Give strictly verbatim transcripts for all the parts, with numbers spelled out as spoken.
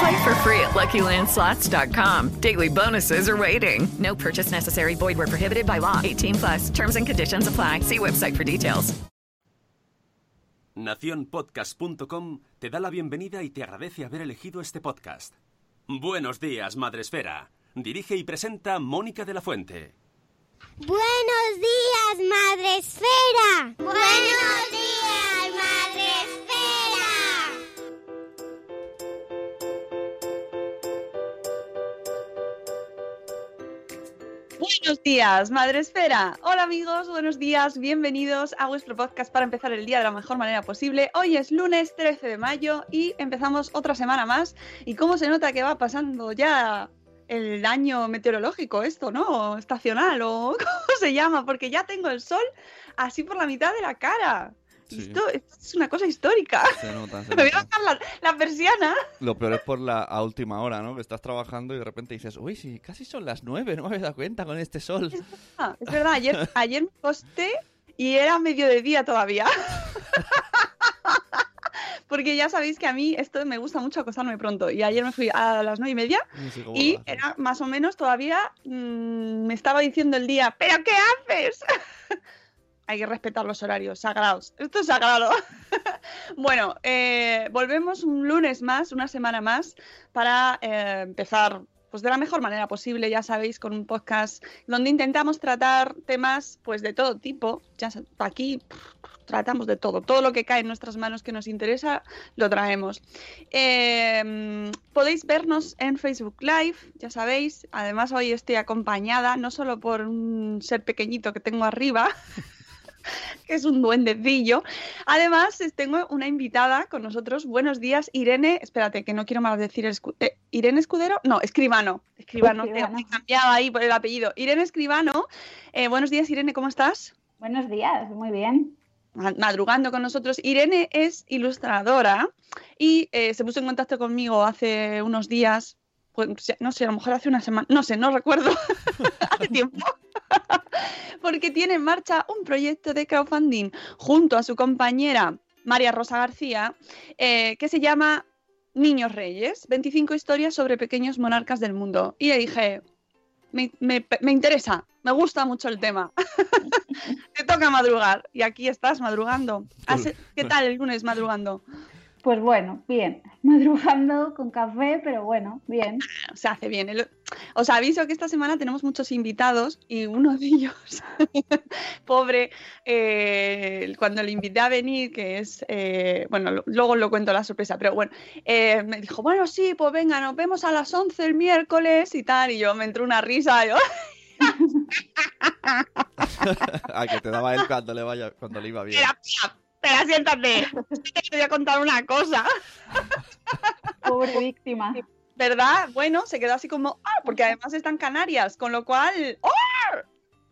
Play for free at lucky land slots dot com. Daily bonuses are waiting. No purchase necessary. Void where prohibited by law. eighteen plus. Terms and conditions apply. See website for details. nación podcast punto com te da la bienvenida y te agradece haber elegido este podcast. Buenos días, Madresfera. Dirige y presenta Mónica de la Fuente. Buenos días, Madresfera. Buenos días, Madresfera. Buenos días, Madresfera. Hola amigos, buenos días, bienvenidos a vuestro podcast para empezar el día de la mejor manera posible. Hoy es lunes trece de mayo y empezamos otra semana más. Y cómo se nota que va pasando ya el año meteorológico esto, ¿no? Estacional o cómo se llama, porque ya tengo el sol así por la mitad de la cara. Sí. Esto, esto es una cosa histórica. Se nota, se Me voy a bajar la, la persiana. Lo peor es por la a última hora, ¿no? Que estás trabajando y de repente dices, uy, sí, casi son las nueve, no me había dado cuenta con este sol. Es verdad, es verdad. Ayer, ayer me acosté y era mediodía todavía. Porque ya sabéis que a mí esto me gusta mucho acostarme pronto. Y ayer me fui a las nueve y media sí, y vas, era más o menos todavía mmm, me estaba diciendo el día, ¿pero qué haces? Hay que respetar los horarios sagrados. Esto es sagrado. Bueno, eh, volvemos un lunes más, una semana más, para eh, empezar pues, de la mejor manera posible, ya sabéis, con un podcast donde intentamos tratar temas pues, de todo tipo. Ya aquí pff, tratamos de todo. Todo lo que cae en nuestras manos que nos interesa, lo traemos. Eh, podéis vernos en Facebook Live, ya sabéis. Además, hoy estoy acompañada, no solo por un ser pequeñito que tengo arriba, que es un duendecillo. Además, tengo una invitada con nosotros. Buenos días, Irene. Espérate, que no quiero más decir el escu- eh, Irene Escudero. No, Escribano. Escribano, que me cambiaba ahí por el apellido. Irene Escribano. Eh, buenos días, Irene, ¿cómo estás? Buenos días, muy bien. Madrugando con nosotros. Irene es ilustradora y eh, se puso en contacto conmigo hace unos días. Pues, no sé, a lo mejor hace una semana. No sé, no recuerdo. Hace tiempo. Porque tiene en marcha un proyecto de crowdfunding junto a su compañera María Rosa García, eh, que se llama Niños Reyes, veinticinco historias sobre pequeños monarcas del mundo. Y le dije, me, me, me interesa, me gusta mucho el tema. Te toca madrugar y aquí estás madrugando. ¿Qué tal el lunes madrugando? Pues bueno, bien, madrugando con café, pero bueno, bien. Se hace bien. El... Os aviso que esta semana tenemos muchos invitados y uno de ellos, pobre, eh, cuando le invité a venir, que es, eh, bueno, lo, luego lo cuento la sorpresa, pero bueno, eh, me dijo, bueno, sí, pues venga, nos vemos a las once el miércoles y tal, y yo me entró una risa, yo... A que te daba él cuando le, vaya, cuando le iba bien. Era pia. Espera, siéntate, te voy a contar una cosa. Pobre víctima. ¿Verdad? Bueno, se quedó así como, ah, porque además están Canarias, con lo cual, ¡oh!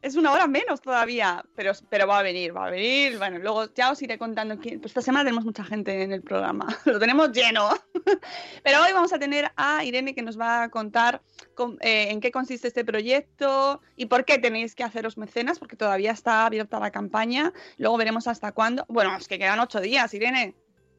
Es una hora menos todavía, pero, pero va a venir, va a venir. Bueno, luego ya os iré contando. Que, pues esta semana tenemos mucha gente en el programa, lo tenemos lleno. Pero hoy vamos a tener a Irene que nos va a contar con, eh, en qué consiste este proyecto y por qué tenéis que haceros mecenas, porque todavía está abierta la campaña. Luego veremos hasta cuándo. Bueno, es que quedan ocho días, Irene.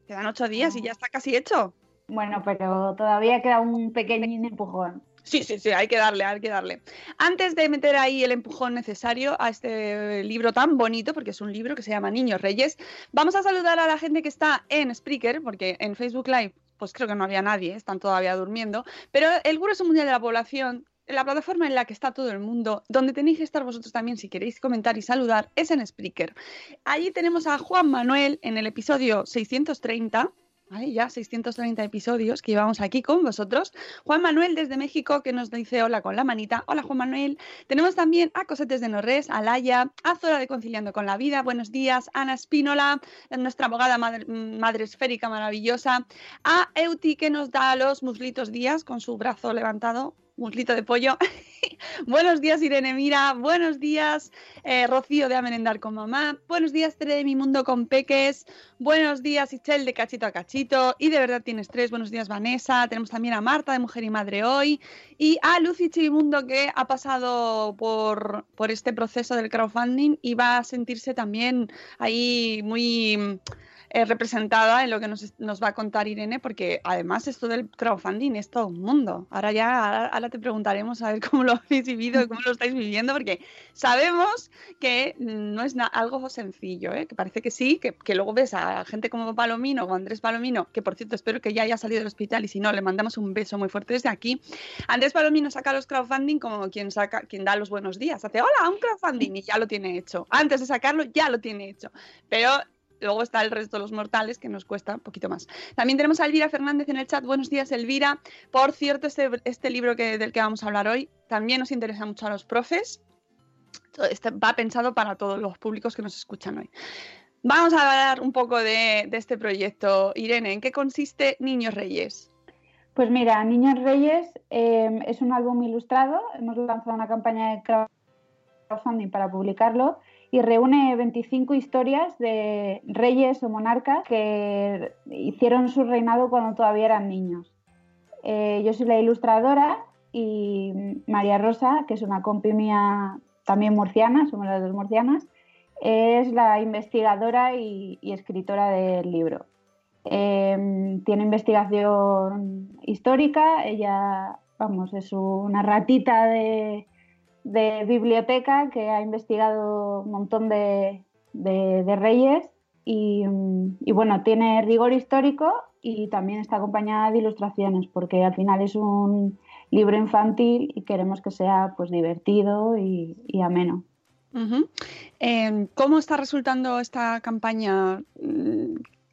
Quedan ocho días y ya está casi hecho. Bueno, pero todavía queda un pequeñín empujón. Sí, sí, sí, hay que darle, hay que darle. Antes de meter ahí el empujón necesario a este libro tan bonito, porque es un libro que se llama Niños Reyes, vamos a saludar a la gente que está en Spreaker, porque en Facebook Live, pues creo que no había nadie, están todavía durmiendo, pero el grueso mundial de la población la plataforma en la que está todo el mundo, donde tenéis que estar vosotros también si queréis comentar y saludar, es en Spreaker. Allí tenemos a Juan Manuel en el episodio seiscientos treinta, ¿vale? Ya seiscientos treinta episodios que llevamos aquí con vosotros. Juan Manuel desde México, que nos dice hola con la manita. Hola, Juan Manuel. Tenemos también a Cosetes de Norrés, a Laia, a Zora de Conciliando con la Vida. Buenos días. Ana Espínola, nuestra abogada madre, madresférica maravillosa. A Euti, que nos da los muslitos días con su brazo levantado. Muslito de pollo. Buenos días, Irene Mira. Buenos días, eh, Rocío de A Merendar con Mamá. Buenos días, Tere de Mi Mundo con Peques. Buenos días, Ichel de Cachito a Cachito. Y de verdad tienes tres. Buenos días, Vanessa. Tenemos también a Marta de Mujer y Madre Hoy. Y a Lucy Chivimundo, que ha pasado por, por este proceso del crowdfunding y va a sentirse también ahí muy... Eh, representada en lo que nos, nos va a contar Irene, porque además esto del crowdfunding es todo un mundo. Ahora ya ahora, ahora te preguntaremos a ver cómo lo habéis vivido y cómo lo estáis viviendo, porque sabemos que no es na- algo sencillo, ¿eh? Que parece que sí, que, que luego ves a gente como Palomino o Andrés Palomino, que por cierto espero que ya haya salido del hospital y si no, le mandamos un beso muy fuerte desde aquí. Andrés Palomino saca los crowdfunding como quien, saca, quien da los buenos días. Hace, hola, un crowdfunding y ya lo tiene hecho. Antes de sacarlo ya lo tiene hecho. Pero... luego está el resto de los mortales, que nos cuesta un poquito más. También tenemos a Elvira Fernández en el chat. Buenos días, Elvira. Por cierto, este, este libro que, del que vamos a hablar hoy también nos interesa mucho a los profes. Este va pensado para todos los públicos que nos escuchan hoy. Vamos a hablar un poco de, de este proyecto. Irene, ¿en qué consiste Niños Reyes? Pues mira, Niños Reyes eh, es un álbum ilustrado. Hemos lanzado una campaña de crowdfunding para publicarlo. Y reúne veinticinco historias de reyes o monarcas que hicieron su reinado cuando todavía eran niños. Eh, yo soy la ilustradora y María Rosa, que es una compi mía también murciana, somos las dos murcianas, es la investigadora y, y escritora del libro. Eh, tiene investigación histórica, ella, vamos, es una ratita de... de biblioteca que ha investigado un montón de, de, de reyes y, y bueno, tiene rigor histórico y también está acompañada de ilustraciones porque al final es un libro infantil y queremos que sea pues divertido y, y ameno. Uh-huh. Eh, ¿cómo está resultando esta campaña?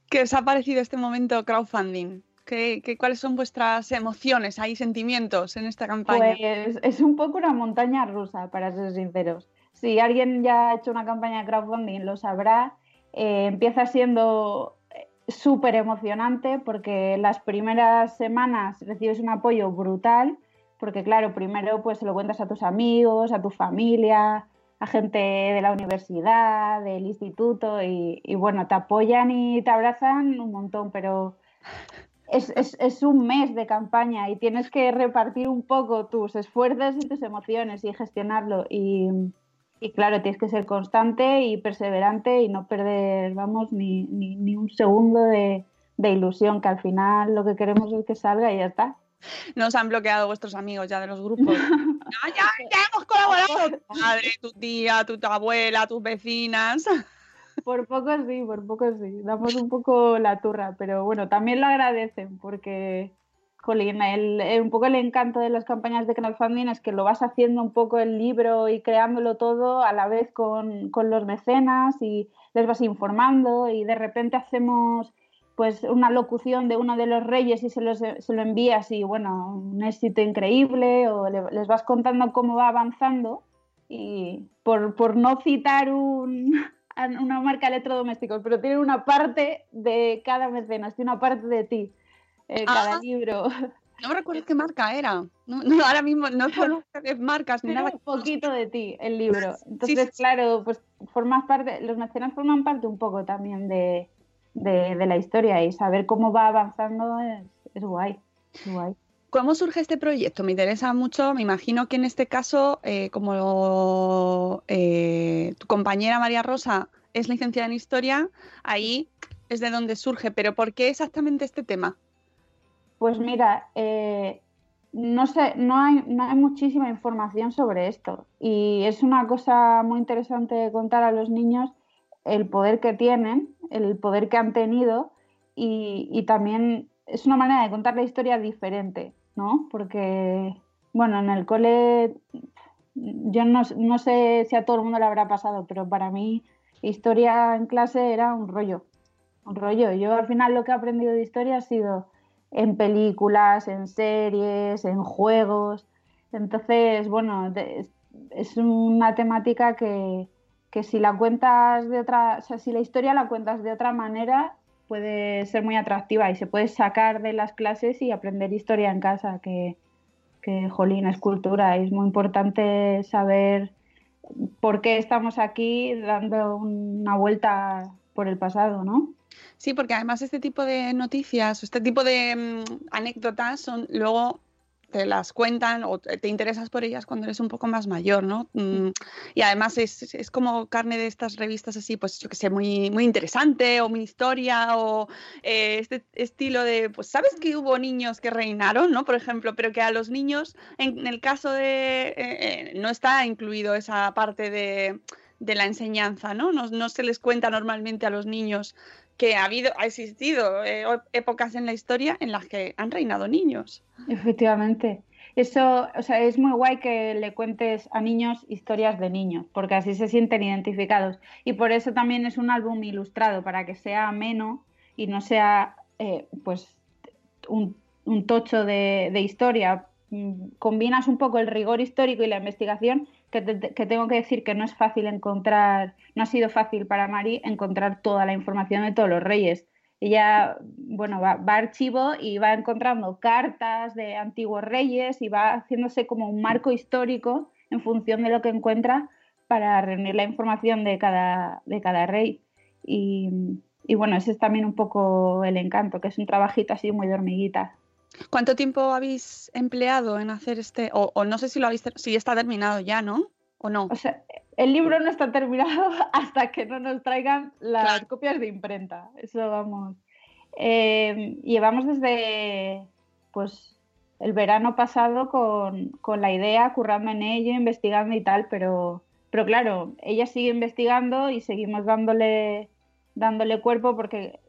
¿Qué os ha parecido este momento crowdfunding? ¿Qué, qué, ¿Cuáles son vuestras emociones, hay sentimientos en esta campaña? Pues es un poco una montaña rusa, para ser sinceros. Si alguien ya ha hecho una campaña de crowdfunding, lo sabrá. Eh, empieza siendo súper emocionante porque las primeras semanas recibes un apoyo brutal, porque claro, primero pues se lo cuentas a tus amigos, a tu familia, a gente de la universidad, del instituto y, y bueno, te apoyan y te abrazan un montón, pero... Es, es, es un mes de campaña y tienes que repartir un poco tus esfuerzos y tus emociones y gestionarlo y, y claro, tienes que ser constante y perseverante y no perder, vamos, ni, ni, ni un segundo de, de ilusión, que al final lo que queremos es que salga y ya está. Nos han bloqueado vuestros amigos ya de los grupos. ¡Ya, ya, ya hemos colaborado! Tu madre, tu tía, tu, tu abuela, tus vecinas... Por poco sí, por poco sí. Damos un poco la turra, pero bueno, también lo agradecen porque, jolín, el, el, un poco el encanto de las campañas de crowdfunding es que lo vas haciendo un poco el libro y creándolo todo a la vez con, con los mecenas y les vas informando y de repente hacemos pues una locución de uno de los reyes y se, los, se lo envías y bueno, un éxito increíble o le, les vas contando cómo va avanzando y por, por no citar un... una marca de electrodomésticos, pero tiene una parte de cada mecenas, tiene una parte de ti, eh, cada libro. No me recuerdo qué marca era. No, no, ahora mismo no conozco marcas ni nada. Un poquito de ti el libro. Entonces, sí, sí, claro, pues formas parte, los mecenas forman parte un poco también de, de, de la historia y saber cómo va avanzando es, es guay, es guay. ¿Cómo surge este proyecto? Me interesa mucho, me imagino que en este caso, eh, como lo, eh, tu compañera María Rosa es licenciada en Historia, ahí es de donde surge, pero ¿por qué exactamente este tema? Pues mira, eh, no sé, no hay, no hay muchísima información sobre esto y es una cosa muy interesante de contar a los niños el poder que tienen, el poder que han tenido y, y también... es una manera de contar la historia diferente, ¿no? Porque Bueno, en el cole, yo no, no sé si a todo el mundo le habrá pasado, pero para mí historia en clase era un rollo, un rollo. Yo al final lo que he aprendido de historia ha sido en películas, en series, en juegos. Entonces, bueno, es una temática que, que si la cuentas de otra, o sea, si la historia la cuentas de otra manera, puede ser muy atractiva y se puede sacar de las clases y aprender historia en casa, que, que jolín, es cultura, y es muy importante saber por qué estamos aquí dando una vuelta por el pasado, ¿no? Sí, porque además este tipo de noticias, este tipo de um, anécdotas son luego... te las cuentan o te interesas por ellas cuando eres un poco más mayor, ¿no? Y además es, es como carne de estas revistas así, pues yo que sé, muy, muy interesante, o mi historia, o eh, este estilo de, pues sabes que hubo niños que reinaron, ¿no? Por ejemplo, pero que a los niños, en, en el caso de, eh, eh, no está incluido esa parte de, de la enseñanza, ¿no? ¿no? No se les cuenta normalmente a los niños que ha habido, ha existido eh, épocas en la historia en las que han reinado niños. Efectivamente. Eso, o sea, es muy guay que le cuentes a niños historias de niños, porque así se sienten identificados. Y por eso también es un álbum ilustrado, para que sea ameno y no sea eh, pues un, un tocho de, de historia. Combinas un poco el rigor histórico y la investigación, que, te, que tengo que decir que no es fácil encontrar, no ha sido fácil para Mari encontrar toda la información de todos los reyes. Ella, bueno, va, va a archivo y va encontrando cartas de antiguos reyes y va haciéndose como un marco histórico en función de lo que encuentra para reunir la información de cada, de cada rey. Y, y bueno, ese es también un poco el encanto, que es un trabajito así muy de hormiguita. ¿Cuánto tiempo habéis empleado en hacer este? O, o no sé si lo habéis, si está terminado ya, ¿no? ¿O no? O sea, el libro no está terminado hasta que no nos traigan las claro. copias de imprenta. Eso vamos. Eh, llevamos desde pues el verano pasado con, con la idea, currando en ello, investigando y tal, pero, pero claro, ella sigue investigando y seguimos dándole, dándole cuerpo, porque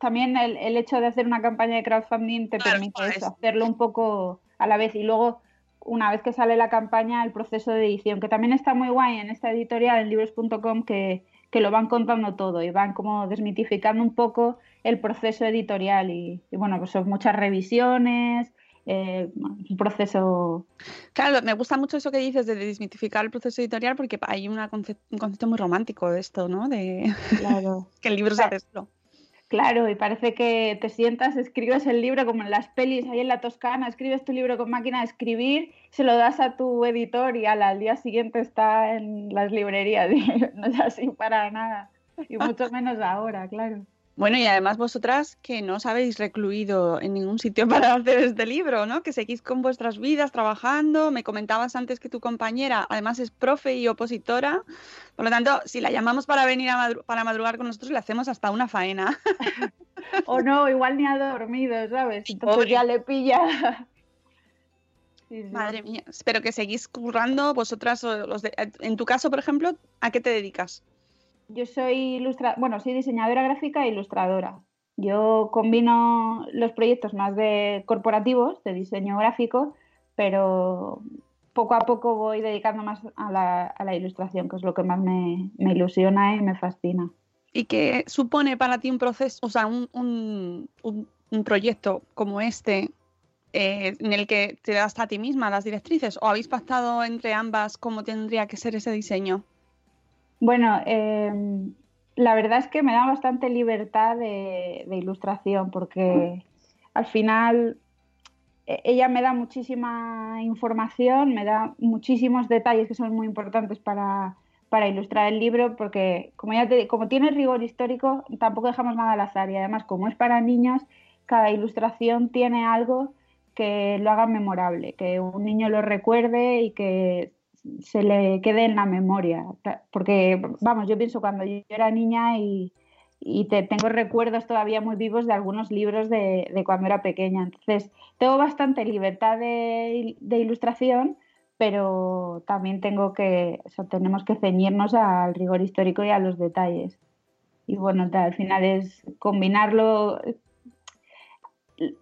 también el, el hecho de hacer una campaña de crowdfunding te claro, permite eso, hacerlo un poco a la vez. Y luego, una vez que sale la campaña, el proceso de edición, que también está muy guay en esta editorial, en libros punto com, que, que lo van contando todo y van como desmitificando un poco el proceso editorial. Y, y bueno, pues son muchas revisiones... Eh, un proceso... Claro, me gusta mucho eso que dices de desmitificar el proceso editorial, porque hay una concepto, un concepto muy romántico de esto, ¿no? De... Claro. Que el libro se arregló. Claro, y parece que te sientas, escribes el libro como en las pelis, ahí en la Toscana, escribes tu libro con máquina de escribir, se lo das a tu editor y ala, al día siguiente está en las librerías. No es así para nada, y mucho menos ahora, claro. Bueno, y además vosotras que no os habéis recluido en ningún sitio para hacer este libro, ¿no? Que seguís con vuestras vidas trabajando. Me comentabas antes que tu compañera además es profe y opositora. Por lo tanto, si la llamamos para venir a madru- para madrugar con nosotros, le hacemos hasta una faena. O no, igual ni ha dormido, ¿sabes? Entonces Pobre. ya le pilla... Sí, sí. Madre mía, espero que seguís currando vosotras. Los de... En tu caso, por ejemplo, ¿a qué te dedicas? Yo soy ilustra... bueno, soy diseñadora gráfica e ilustradora. Yo combino los proyectos más de corporativos, de diseño gráfico, pero poco a poco voy dedicando más a la, a la ilustración, que es lo que más me, me ilusiona y me fascina. ¿Y qué supone para ti un proceso, o sea, un, un, un, un proyecto como este, eh, en el que te das a ti misma las directrices? ¿O habéis pactado entre ambas cómo tendría que ser ese diseño? Bueno, eh, la verdad es que me da bastante libertad de, de ilustración, porque al final ella me da muchísima información, me da muchísimos detalles que son muy importantes para, para ilustrar el libro, porque como, ya te, como tiene rigor histórico, tampoco dejamos nada al azar, y además como es para niños, cada ilustración tiene algo que lo haga memorable, que un niño lo recuerde y que... se le quede en la memoria, porque vamos, yo pienso cuando yo era niña y, y te, tengo recuerdos todavía muy vivos de algunos libros de, de cuando era pequeña. Entonces tengo bastante libertad de, de ilustración, pero también tengo que, o sea, tenemos que ceñirnos al rigor histórico y a los detalles. Y bueno, al final es combinarlo.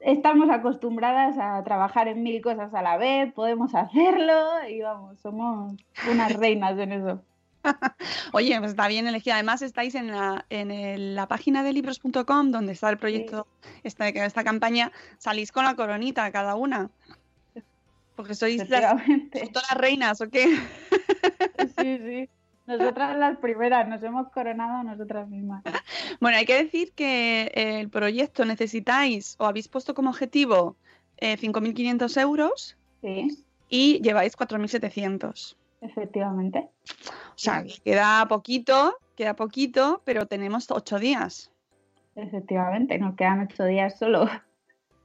estamos acostumbradas a trabajar en mil cosas a la vez, podemos hacerlo y vamos, somos unas reinas en eso. Oye, pues está bien elegido. Además estáis en la, en el, la página de libros punto com, donde está el proyecto, sí. esta, esta campaña, salís con la coronita cada una. Porque sois las, todas las reinas, ¿o qué? Sí, sí. Nosotras las primeras, nos hemos coronado a nosotras mismas. Bueno, hay que decir que el proyecto necesitáis, o habéis puesto como objetivo, eh, cinco mil quinientos euros, sí. Y lleváis cuatro mil setecientos. Efectivamente. O sea, sí. queda poquito, queda poquito, pero tenemos ocho días. Efectivamente, nos quedan ocho días solo.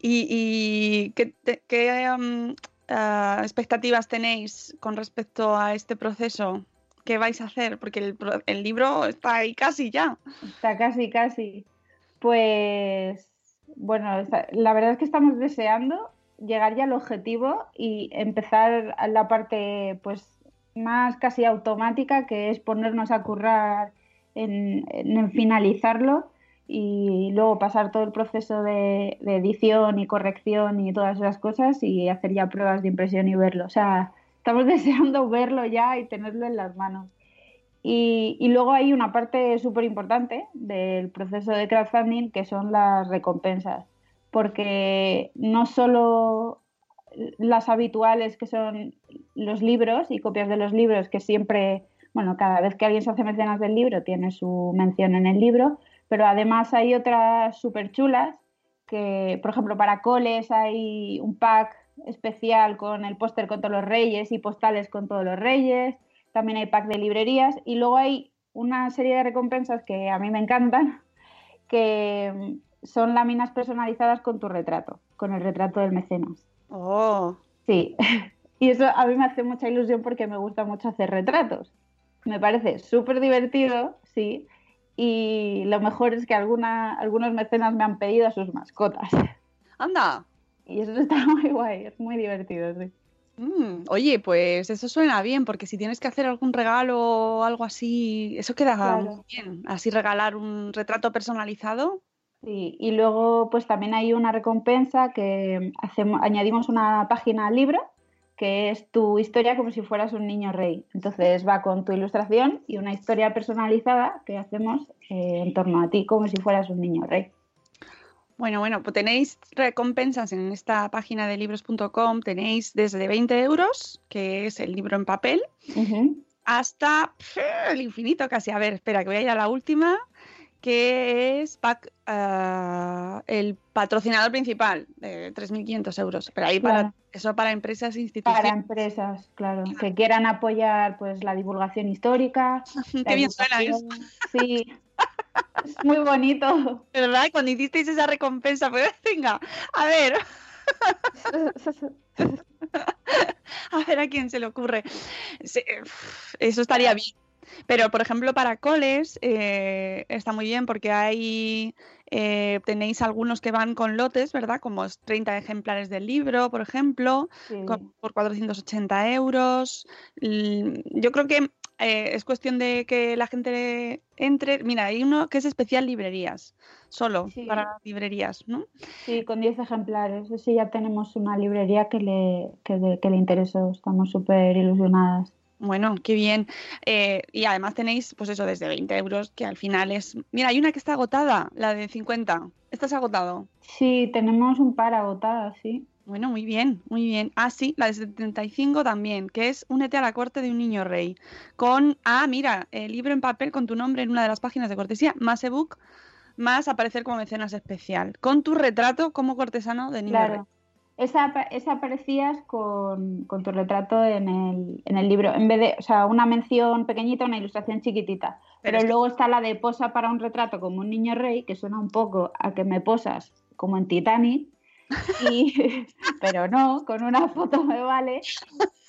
¿Y, y qué, te, qué um, uh, expectativas tenéis con respecto a este proceso? ¿Qué vais a hacer? Porque el, el libro está ahí casi ya. Está casi, casi. Pues, bueno, está, la verdad es que estamos deseando llegar ya al objetivo y empezar la parte, pues, más casi automática, que es ponernos a currar en, en finalizarlo y luego pasar todo el proceso de, de edición y corrección y todas esas cosas y hacer ya pruebas de impresión y verlo. O sea, estamos deseando verlo ya y tenerlo en las manos. Y, y luego hay una parte súper importante del proceso de crowdfunding, que son las recompensas, porque no solo las habituales, que son los libros y copias de los libros, que siempre, bueno, cada vez que alguien se hace mecenas del libro tiene su mención en el libro, pero además hay otras súper chulas, que por ejemplo para coles hay un pack especial con el póster con todos los reyes y postales con todos los reyes, también hay pack de librerías y luego hay una serie de recompensas que a mí me encantan, que son láminas personalizadas con tu retrato, con el retrato del mecenas. Oh. Sí, y eso a mí me hace mucha ilusión porque me gusta mucho hacer retratos. Me parece súper divertido, sí, y lo mejor es que alguna, algunos mecenas me han pedido a sus mascotas. ¡Anda! Y eso está muy guay, es muy divertido, sí. Mm, oye, pues eso suena bien, porque si tienes que hacer algún regalo o algo así, eso queda claro. Muy bien. Así regalar un retrato personalizado... Sí, y luego pues también hay una recompensa que hacemos, añadimos una página al libro que es tu historia como si fueras un niño rey. Entonces va con tu ilustración y una historia personalizada que hacemos eh, en torno a ti como si fueras un niño rey. Bueno, bueno, pues tenéis recompensas en esta página de libros punto com, tenéis desde veinte euros, que es el libro en papel, uh-huh. hasta pff, el infinito casi. A ver, espera, que voy a ir a la última... que es pack, uh, el patrocinador principal de tres mil quinientos euros. Pero ahí para claro. eso para empresas e instituciones. Para empresas, claro, claro, que quieran apoyar pues la divulgación histórica. Qué bien suena eso. Sí, es muy bonito. ¿Verdad? Cuando hicisteis esa recompensa, pues venga, a ver. A ver a quién se le ocurre. Sí, eso estaría bien. Pero, por ejemplo, para coles eh, está muy bien porque hay eh, tenéis algunos que van con lotes, ¿verdad? Como treinta ejemplares del libro, por ejemplo, sí. con, por cuatrocientos ochenta euros. Yo creo que eh, es cuestión de que la gente entre. Mira, hay uno que es especial librerías, solo sí. para librerías, ¿no? Sí, con diez ejemplares. Sí, ya tenemos una librería que le, que, que le interesó. Estamos súper ilusionadas. Bueno, qué bien. Eh, y además tenéis, pues eso, desde veinte euros, que al final es... Mira, hay una que está agotada, la de cincuenta. ¿Esta se ha agotado? Sí, tenemos un par agotada, sí. Bueno, muy bien, muy bien. Ah, sí, la de setenta y cinco también, que es Únete a la corte de un niño rey. Con, ah, mira, el libro en papel con tu nombre en una de las páginas de cortesía, más ebook, más aparecer como mecenas especial. Con tu retrato como cortesano de niño claro. rey. Esa, esa aparecías con, con tu retrato en el, en el libro, en vez de, o sea, una mención pequeñita, una ilustración chiquitita. Pero, Pero luego está la de posa para un retrato como un niño rey, que suena un poco a que me posas como en Titanic. Y, pero no, con una foto me vale.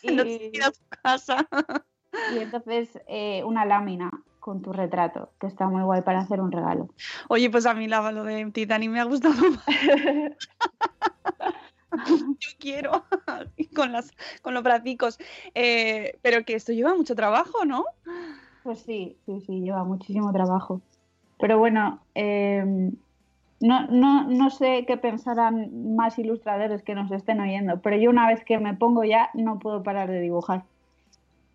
Y, no te quiero a tu casa. Y entonces eh, una lámina con tu retrato, que está muy guay para hacer un regalo. Oye, pues a mí la, lo de Titanic me ha gustado. Yo quiero con las con los bracicos, eh, pero que esto lleva mucho trabajo, ¿no? Pues sí, sí, sí, lleva muchísimo trabajo. Pero bueno, eh, No, no, no sé qué pensarán más ilustradores que nos estén oyendo, pero yo una vez que me pongo ya no puedo parar de dibujar.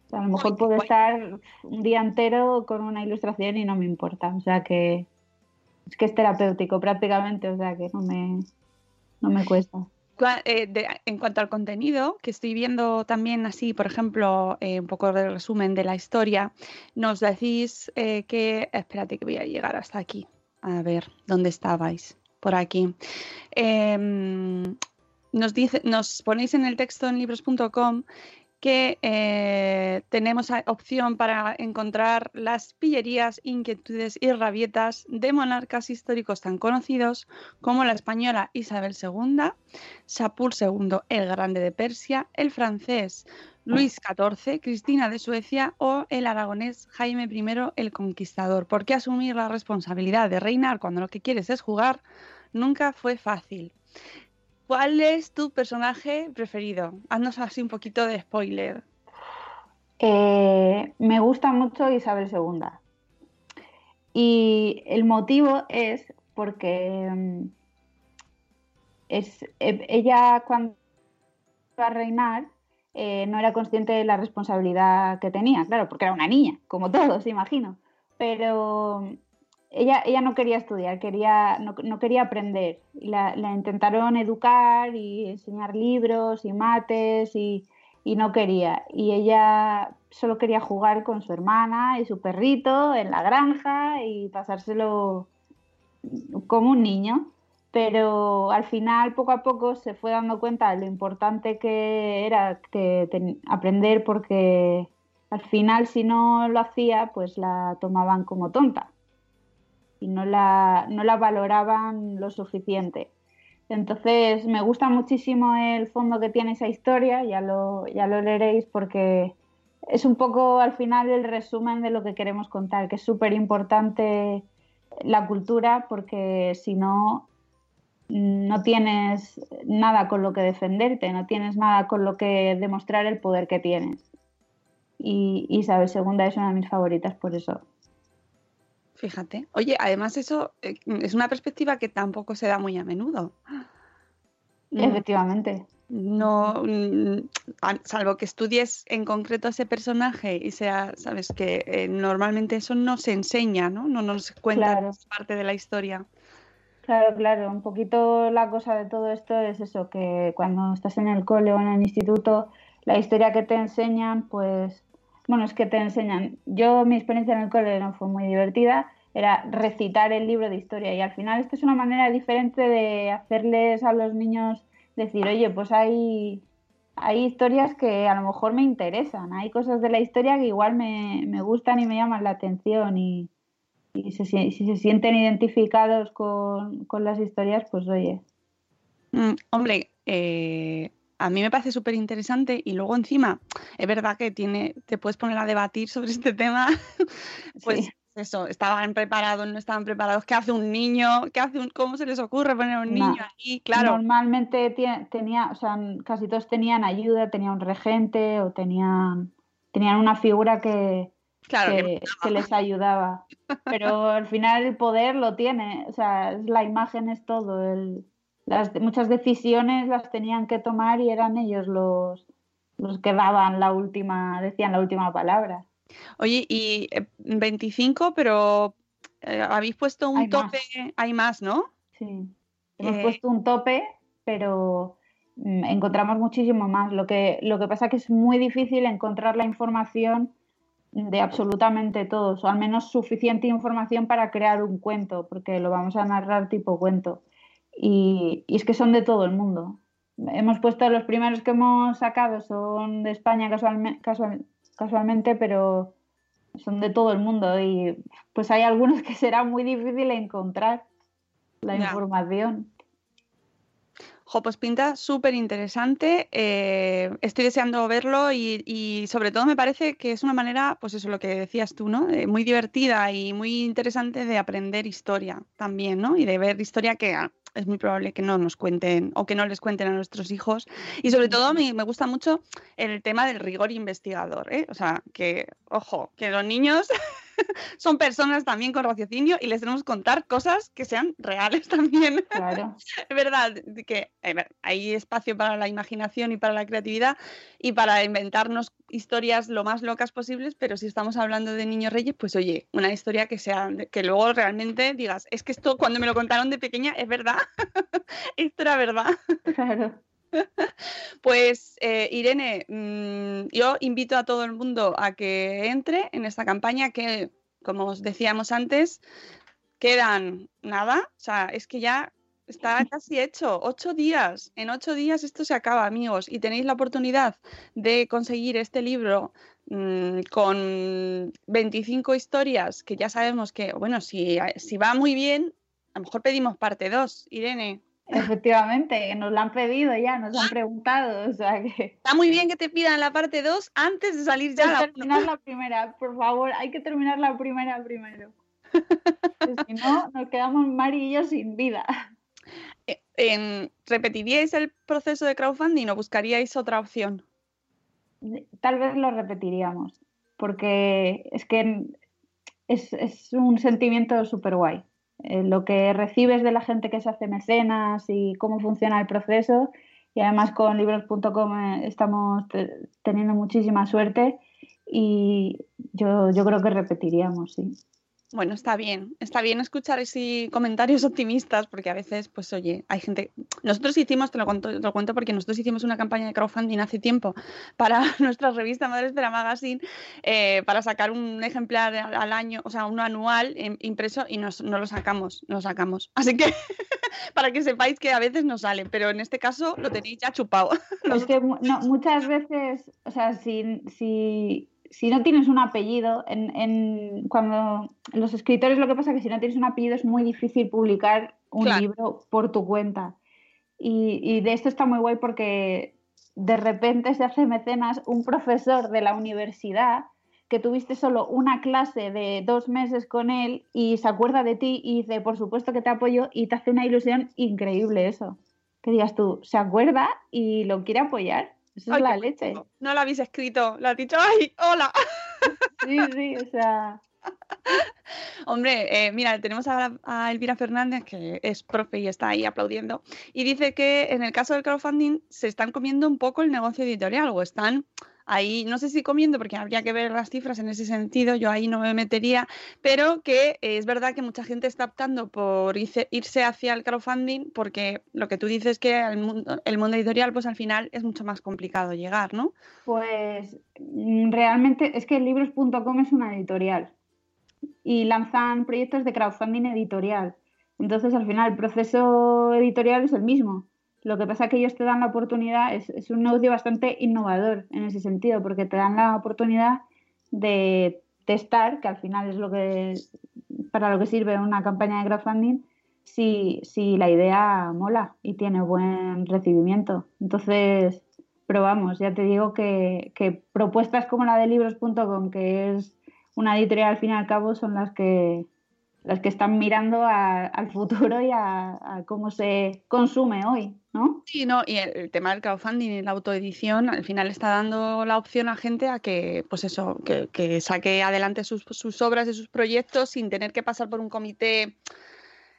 O sea, a lo mejor puedo estar un día entero con una ilustración y no me importa. O sea que es que es terapéutico prácticamente, o sea que no me, no me cuesta. Eh, de, en cuanto al contenido, que estoy viendo también así, por ejemplo, eh, un poco de resumen de la historia, nos decís eh, que... Espérate que voy a llegar hasta aquí. A ver, ¿dónde estabais? Por aquí. Eh, nos, dice, nos ponéis en el texto en libros punto com que eh, tenemos opción para encontrar las pillerías, inquietudes y rabietas de monarcas históricos tan conocidos como la española Isabel segunda, Shapur segundo, el Grande de Persia, el francés Luis catorce, Cristina de Suecia o el aragonés Jaime primero, el Conquistador. Porque asumir la responsabilidad de reinar cuando lo que quieres es jugar nunca fue fácil. ¿Cuál es tu personaje preferido? Haznos así un poquito de spoiler. Eh, me gusta mucho Isabel segunda. Y el motivo es porque es, ella cuando iba a reinar eh, no era consciente de la responsabilidad que tenía, claro, porque era una niña, como todos, imagino. Pero... Ella, ella no quería estudiar, quería, no, no quería aprender. La, la intentaron educar y enseñar libros y mates y, y no quería. Y ella solo quería jugar con su hermana y su perrito en la granja y pasárselo como un niño. Pero al final, poco a poco, se fue dando cuenta de lo importante que era que ten, aprender, porque al final, si no lo hacía, pues la tomaban como tonta. Y no la, no la valoraban lo suficiente. Entonces me gusta muchísimo el fondo que tiene esa historia, ya lo, ya lo leeréis, porque es un poco al final el resumen de lo que queremos contar, que es súper importante la cultura, porque si no, no tienes nada con lo que defenderte, no tienes nada con lo que demostrar el poder que tienes. Y Isabel segunda es una de mis favoritas por eso. Fíjate. Oye, además eso eh, es una perspectiva que tampoco se da muy a menudo. Efectivamente. No, salvo que estudies en concreto a ese personaje y sea, sabes que eh, normalmente eso no se enseña, ¿no? No nos cuenta, claro, parte de la historia. Claro, claro. Un poquito la cosa de todo esto es eso, que cuando estás en el cole o en el instituto, la historia que te enseñan, pues... Bueno, es que te enseñan. Yo, mi experiencia en el cole no fue muy divertida, era recitar el libro de historia, y al final esto es una manera diferente de hacerles a los niños decir, oye, pues hay, hay historias que a lo mejor me interesan, hay cosas de la historia que igual me, me gustan y me llaman la atención, y, y se, si se sienten identificados con, con las historias, pues oye. Mm, hombre, eh... a mí me parece súper interesante, y luego encima, es verdad que tiene, te puedes poner a debatir sobre este tema, pues sí. Eso, estaban preparados, no estaban preparados, ¿qué hace un niño? ¿Qué hace un, ¿Cómo se les ocurre poner un niño no. ahí? Claro. Normalmente t- tenía, o sea, casi todos tenían ayuda, tenían un regente o tenían, tenían una figura que, claro, que, que, que les ayudaba, pero al final el poder lo tiene, o sea, es, la imagen es todo, el... Las, muchas decisiones las tenían que tomar y eran ellos los, los que daban la última, decían la última palabra. Oye, y veinticinco, pero eh, habéis puesto un hay tope, más. Hay más, ¿no? Sí, hemos eh... puesto un tope, pero mm, encontramos muchísimo más. Lo que, lo que pasa es que es muy difícil encontrar la información de absolutamente todos, o al menos suficiente información para crear un cuento, porque lo vamos a narrar tipo cuento. Y, y es que son de todo el mundo. Hemos puesto los primeros que hemos sacado, son de España casualme, casual, casualmente, pero son de todo el mundo, y pues hay algunos que será muy difícil encontrar la ya. información. Jo, pues pinta súper interesante, eh, estoy deseando verlo, y, y sobre todo me parece que es una manera, pues eso, lo que decías tú, ¿no? Eh, muy divertida y muy interesante de aprender historia también, ¿no? Y de ver historia que... es muy probable que no nos cuenten o que no les cuenten a nuestros hijos. Y sobre todo me, me gusta mucho el tema del rigor investigador, ¿eh? O sea, que, ojo, que los niños son personas también con raciocinio y les tenemos que contar cosas que sean reales también. Claro. Es verdad que hay espacio para la imaginación y para la creatividad y para inventarnos historias lo más locas posibles, pero si estamos hablando de Niños Reyes, pues oye, una historia que sea, que luego realmente digas, es que esto cuando me lo contaron de pequeña es verdad, esto era verdad. Claro. Pues eh, Irene, mmm, yo invito a todo el mundo a que entre en esta campaña que, como os decíamos antes, quedan nada, o sea, es que ya está casi hecho, ocho días, en ocho días esto se acaba, amigos, y tenéis la oportunidad de conseguir este libro mmm, con veinticinco historias que ya sabemos que, bueno, si, si va muy bien, a lo mejor pedimos parte dos, Irene. Efectivamente, nos la han pedido ya, nos han preguntado, o sea que... Está muy bien que te pidan la parte dos antes de salir ya la... Terminar la primera, por favor, hay que terminar la primera primero. Si no, nos quedamos Mari y yo sin vida. Eh, eh, ¿Repetiríais el proceso de crowdfunding o buscaríais otra opción? Tal vez lo repetiríamos, porque es que es, es un sentimiento súper guay. Eh, lo que recibes de la gente que se hace mecenas y cómo funciona el proceso, y además con libros punto com estamos te- teniendo muchísima suerte y yo, yo creo que repetiríamos, sí. Bueno, está bien, está bien escuchar así comentarios optimistas porque a veces, pues oye, hay gente... Nosotros hicimos, te lo cuento, te lo cuento porque nosotros hicimos una campaña de crowdfunding hace tiempo para nuestra revista Madresfera Magazine eh, para sacar un ejemplar al año, o sea, uno anual eh, impreso y nos, no lo sacamos, no lo sacamos. Así que para que sepáis que a veces no sale, pero en este caso lo tenéis ya chupado. Es que no, muchas veces, o sea, si... si... Si no tienes un apellido, en, en, cuando los escritores lo que pasa es que si no tienes un apellido es muy difícil publicar un claro. libro por tu cuenta. Y, y de esto está muy guay porque de repente se hace mecenas un profesor de la universidad que tuviste solo una clase de dos meses con él y se acuerda de ti y dice, por supuesto que te apoyo, y te hace una ilusión increíble eso. Que digas tú, se acuerda y lo quiere apoyar. Eso es ay, la leche. No, no la habéis escrito, la has dicho, ¡ay, hola! Sí, sí, o sea... Hombre, eh, mira, tenemos a, a Elvira Fernández, que es profe y está ahí aplaudiendo, y dice que en el caso del crowdfunding se están comiendo un poco el negocio editorial, o están ahí, no sé si comiendo, porque habría que ver las cifras en ese sentido, yo ahí no me metería, pero que es verdad que mucha gente está optando por irse hacia el crowdfunding porque lo que tú dices que el mundo, el mundo editorial pues al final es mucho más complicado llegar, ¿no? Pues realmente es que libros punto com es una editorial y lanzan proyectos de crowdfunding editorial, entonces al final el proceso editorial es el mismo. Lo que pasa es que ellos te dan la oportunidad, es, es un negocio bastante innovador en ese sentido, porque te dan la oportunidad de testar, que al final es lo que para lo que sirve una campaña de crowdfunding, si, si la idea mola y tiene buen recibimiento. Entonces, probamos, ya te digo que, que propuestas como la de libros punto com, que es una editorial al fin y al cabo, son las que... las que están mirando a, al futuro y a, a cómo se consume hoy, ¿no? Sí, no, y el, el tema del crowdfunding y la autoedición al final está dando la opción a gente a que, pues eso, que, que saque adelante sus, sus obras y sus proyectos sin tener que pasar por un comité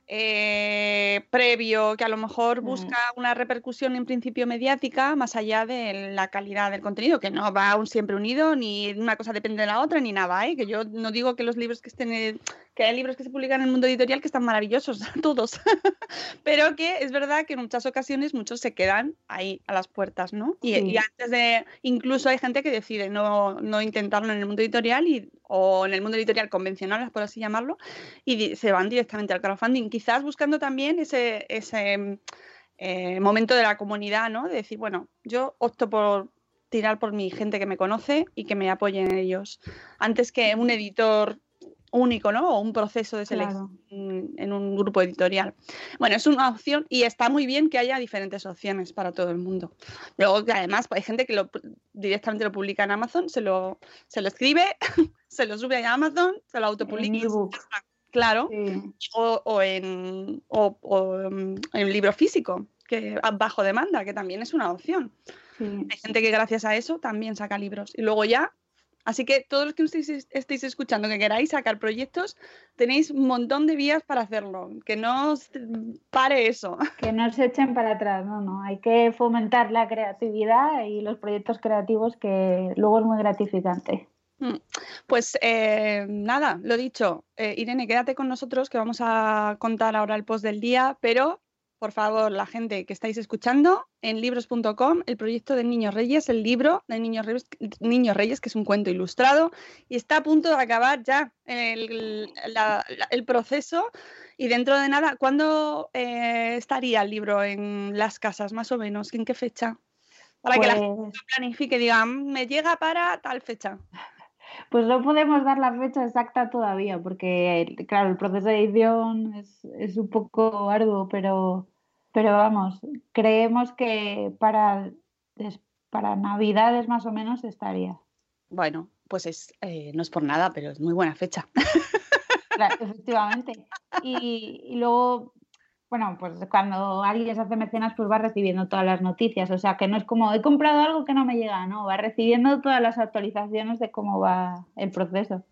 eh, previo que a lo mejor busca una repercusión en principio mediática más allá de la calidad del contenido, que no va aún siempre unido, ni una cosa depende de la otra, ni nada, ¿eh? Que yo no digo que los libros que estén... En, que hay libros que se publican en el mundo editorial que están maravillosos, todos, pero que es verdad que en muchas ocasiones muchos se quedan ahí a las puertas, ¿no? Y, sí. y antes de, incluso hay gente que decide no, no intentarlo en el mundo editorial y, o en el mundo editorial convencional, por así llamarlo, y di- se van directamente al crowdfunding, quizás buscando también ese, ese eh, momento de la comunidad, ¿no? De decir, bueno, yo opto por tirar por mi gente que me conoce y que me apoyen en ellos, antes que un editor... único, ¿no? O un proceso de selección claro. en un grupo editorial. Bueno, es una opción y está muy bien que haya diferentes opciones para todo el mundo. Luego, además, hay gente que lo, directamente lo publica en Amazon, se lo, se lo escribe, se lo sube a Amazon, se lo autopublica. En ebook. Claro. Sí. O, o, en, o, o en libro físico, que bajo demanda, que también es una opción. Sí. Hay gente que gracias a eso también saca libros. Y luego ya Así que todos los que estéis, estéis escuchando, que queráis sacar proyectos, tenéis un montón de vías para hacerlo. Que no os pare eso. Que no se echen para atrás, no, no. Hay que fomentar la creatividad y los proyectos creativos, que luego es muy gratificante. Pues eh, nada, lo dicho, eh, Irene, quédate con nosotros, que vamos a contar ahora el post del día, pero por favor, la gente que estáis escuchando, en libros punto com, el proyecto de Niños Reyes, el libro de Niños Reyes, Niños Reyes que es un cuento ilustrado, y está a punto de acabar ya el, la, la, el proceso, y dentro de nada, ¿cuándo eh, estaría el libro en las casas, más o menos? ¿En qué fecha? Para pues... que la gente planifique, diga, me llega para tal fecha. Pues no podemos dar la fecha exacta todavía, porque claro, el proceso de edición es, es un poco arduo, pero, pero vamos, creemos que para, para Navidades más o menos estaría. Bueno, pues es eh, no es por nada, pero es muy buena fecha. Claro, efectivamente. Y, y luego, bueno, pues cuando alguien se hace mecenas, pues va recibiendo todas las noticias, o sea que no es como he comprado algo que no me llega, no, va recibiendo todas las actualizaciones de cómo va el proceso.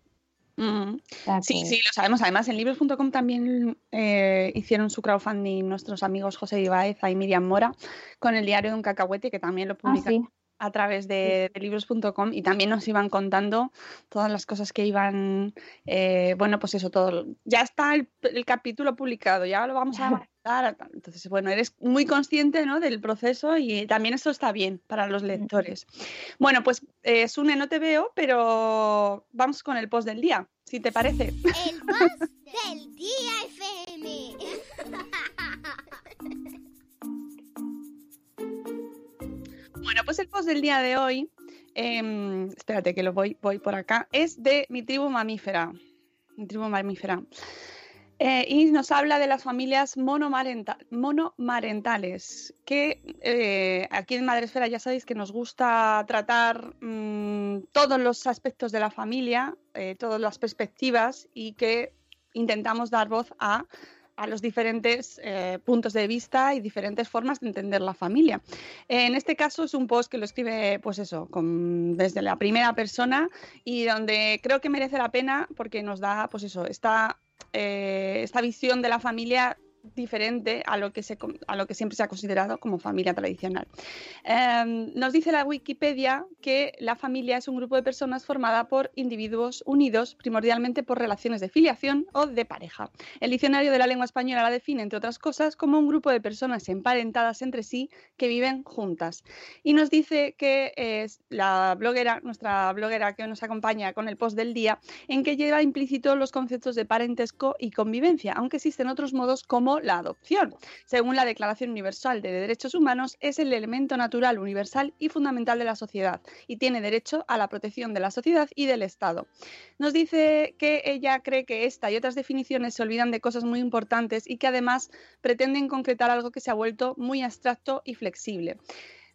Mm-hmm. O sea que... Sí, sí, lo sabemos. Además, en libros punto com también eh, hicieron su crowdfunding nuestros amigos José Ibáeza y Miriam Mora con el diario de un cacahuete, que también lo publicaron. Ah, sí. A través de, de libros punto com, y también nos iban contando todas las cosas que iban, eh, bueno, pues eso, todo. Ya está el, el capítulo publicado, ya lo vamos a mandar. Entonces, bueno, eres muy consciente, ¿no?, del proceso, y también eso está bien para los lectores. Bueno, pues, eh, Sune, no te veo, pero vamos con el post del día, si te parece. El post del día F M. Bueno, pues el post del día de hoy, eh, espérate que lo voy, voy por acá, es de mi tribu mamífera, mi tribu mamífera, eh, y nos habla de las familias monomarenta, monomarentales, que eh, aquí en Madresfera ya sabéis que nos gusta tratar mmm, todos los aspectos de la familia, eh, todas las perspectivas, y que intentamos dar voz a... a los diferentes eh, puntos de vista y diferentes formas de entender la familia. En este caso es un post que lo escribe, pues eso, con, desde la primera persona, y donde creo que merece la pena porque nos da, pues eso, esta, eh, esta visión de la familia diferente a lo que se, a lo que siempre se ha considerado como familia tradicional. Eh, nos dice la Wikipedia que la familia es un grupo de personas formada por individuos unidos primordialmente por relaciones de filiación o de pareja. El diccionario de la lengua española la define, entre otras cosas, como un grupo de personas emparentadas entre sí que viven juntas. Y nos dice que es la bloguera, nuestra bloguera que nos acompaña con el post del día, en que lleva implícito los conceptos de parentesco y convivencia, aunque existen otros modos como la adopción. Según la Declaración Universal de Derechos Humanos, es el elemento natural, universal y fundamental de la sociedad, y tiene derecho a la protección de la sociedad y del Estado. Nos dice que ella cree que esta y otras definiciones se olvidan de cosas muy importantes y que además pretenden concretar algo que se ha vuelto muy abstracto y flexible.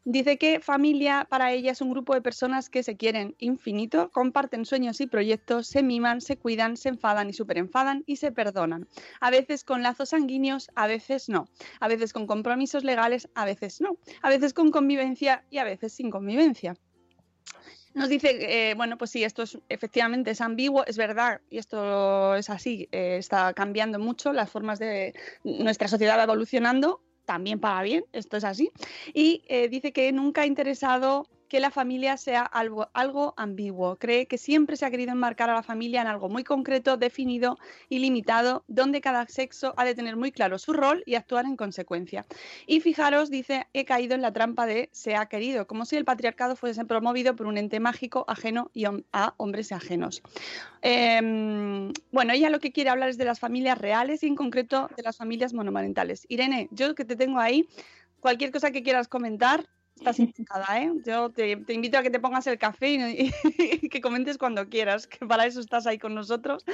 Dice que familia para ella es un grupo de personas que se quieren infinito, comparten sueños y proyectos, se miman, se cuidan, se enfadan y superenfadan y se perdonan. A veces con lazos sanguíneos, a veces no. A veces con compromisos legales, a veces no. A veces con convivencia y a veces sin convivencia. Nos dice, eh, bueno, pues sí, esto es, efectivamente es ambiguo, es verdad, y esto es así, eh, está cambiando mucho, las formas de nuestra sociedad va evolucionando, también para bien, esto es así, y eh, dice que nunca ha interesado que la familia sea algo, algo ambiguo. Cree que siempre se ha querido enmarcar a la familia en algo muy concreto, definido y limitado, donde cada sexo ha de tener muy claro su rol y actuar en consecuencia. Y fijaros, dice, he caído en la trampa de se ha querido, como si el patriarcado fuese promovido por un ente mágico ajeno y hom- a hombres ajenos. Eh, bueno, ella lo que quiere hablar es de las familias reales y en concreto de las familias monomarentales. Irene, yo que te tengo ahí, cualquier cosa que quieras comentar, estás invitada, ¿eh? Yo te, te invito a que te pongas el café y, y, y que comentes cuando quieras, que para eso estás ahí con nosotros.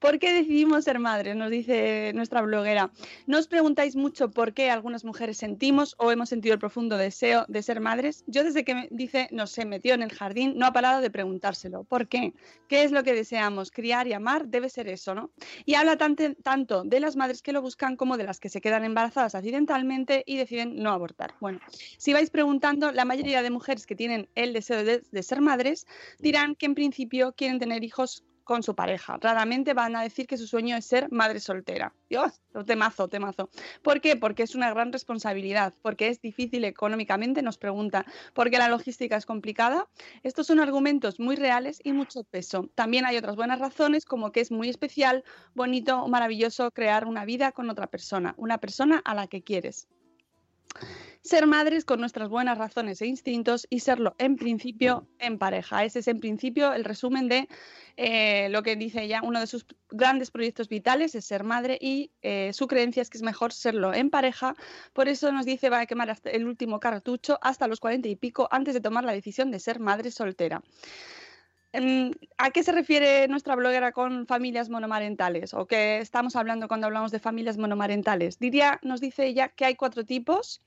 ¿Por qué decidimos ser madres?, nos dice nuestra bloguera. ¿No os preguntáis mucho por qué algunas mujeres sentimos o hemos sentido el profundo deseo de ser madres? Yo desde que, dice, nos se metió en el jardín, no ha parado de preguntárselo. ¿Por qué? ¿Qué es lo que deseamos? Criar y amar debe ser eso, ¿no? Y habla tanto, tanto de las madres que lo buscan como de las que se quedan embarazadas accidentalmente y deciden no abortar. Bueno, si vais les preguntando, la mayoría de mujeres que tienen el deseo de, de ser madres dirán que en principio quieren tener hijos con su pareja. Raramente van a decir que su sueño es ser madre soltera. Dios, temazo, temazo. ¿Por qué? Porque es una gran responsabilidad, porque es difícil económicamente, nos preguntan, porque la logística es complicada. Estos son argumentos muy reales y mucho peso. También hay otras buenas razones, como que es muy especial, bonito o maravilloso crear una vida con otra persona, una persona a la que quieres. Ser madres con nuestras buenas razones e instintos y serlo en principio en pareja. Ese es en principio el resumen de eh, lo que dice ella. Uno de sus grandes proyectos vitales es ser madre y eh, su creencia es que es mejor serlo en pareja. Por eso nos dice va a quemar hasta el último cartucho hasta los cuarenta y pico antes de tomar la decisión de ser madre soltera. ¿A qué se refiere nuestra bloguera con familias monomarentales? ¿O qué estamos hablando cuando hablamos de familias monomarentales? Diría, nos dice ella que hay cuatro tipos.